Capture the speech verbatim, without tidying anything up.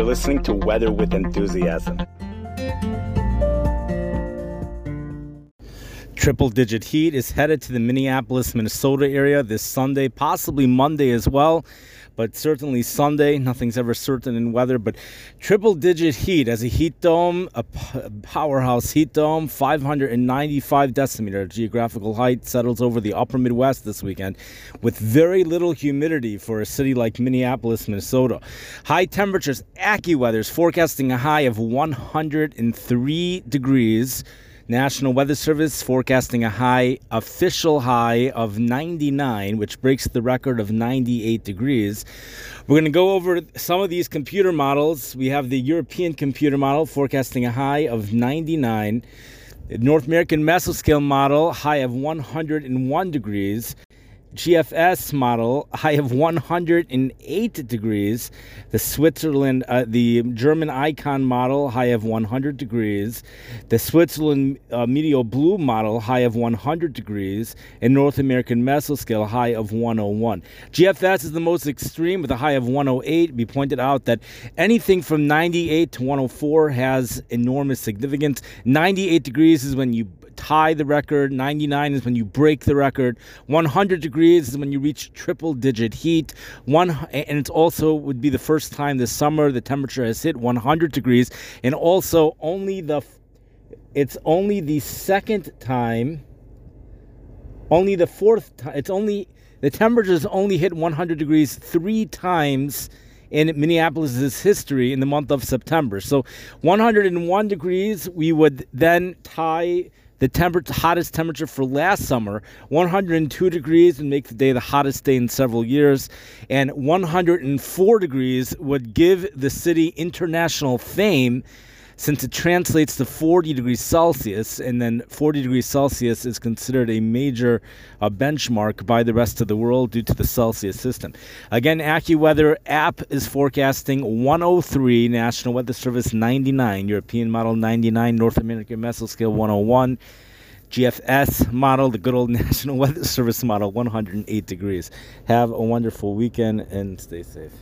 You're listening to Weather with Enthusiasm. Triple-digit heat is headed to the Minneapolis, Minnesota area this Sunday, possibly Monday as well, but certainly Sunday. Nothing's ever certain in weather, but triple-digit heat as a heat dome, a powerhouse heat dome, five hundred ninety-five decimeter geographical height, settles over the upper Midwest this weekend with very little humidity for a city like Minneapolis, Minnesota. High temperatures, AccuWeather is forecasting a high of one hundred three degrees. National Weather Service forecasting a high, official high of ninety-nine, which breaks the record of ninety-eight degrees. We're going to go over some of these computer models. We have the European computer model forecasting a high of ninety-nine. The North American mesoscale model, high of one hundred one degrees. G F S model, high of one hundred eight degrees. The Switzerland, uh, the German Icon model, high of one hundred degrees. The Switzerland uh, Meteo Blue model, high of one hundred degrees. And North American mesoscale, high of one hundred one. G F S is the most extreme with a high of one hundred eight. We pointed out that anything from ninety-eight to one hundred four has enormous significance. ninety-eight degrees is when you tie the record. ninety-nine is when you break the record. one hundred degrees is when you reach triple-digit heat. One, and it's also would be the first time this summer the temperature has hit one hundred degrees. And also, only the it's only the second time, only the fourth time. It's only the temperature's only hit one hundred degrees three times in Minneapolis's history in the month of September. So, one hundred one degrees. We would then tie the temperature, hottest temperature for last summer. One hundred two degrees would make the day the hottest day in several years, and one hundred four degrees would give the city international fame, since it translates to forty degrees Celsius, and then forty degrees Celsius is considered a major uh, benchmark by the rest of the world due to the Celsius system. Again, AccuWeather app is forecasting one hundred three, National Weather Service ninety-nine, European model ninety-nine, North American mesoscale one hundred one, G F S model, the good old National Weather Service model, one hundred eight degrees. Have a wonderful weekend and stay safe.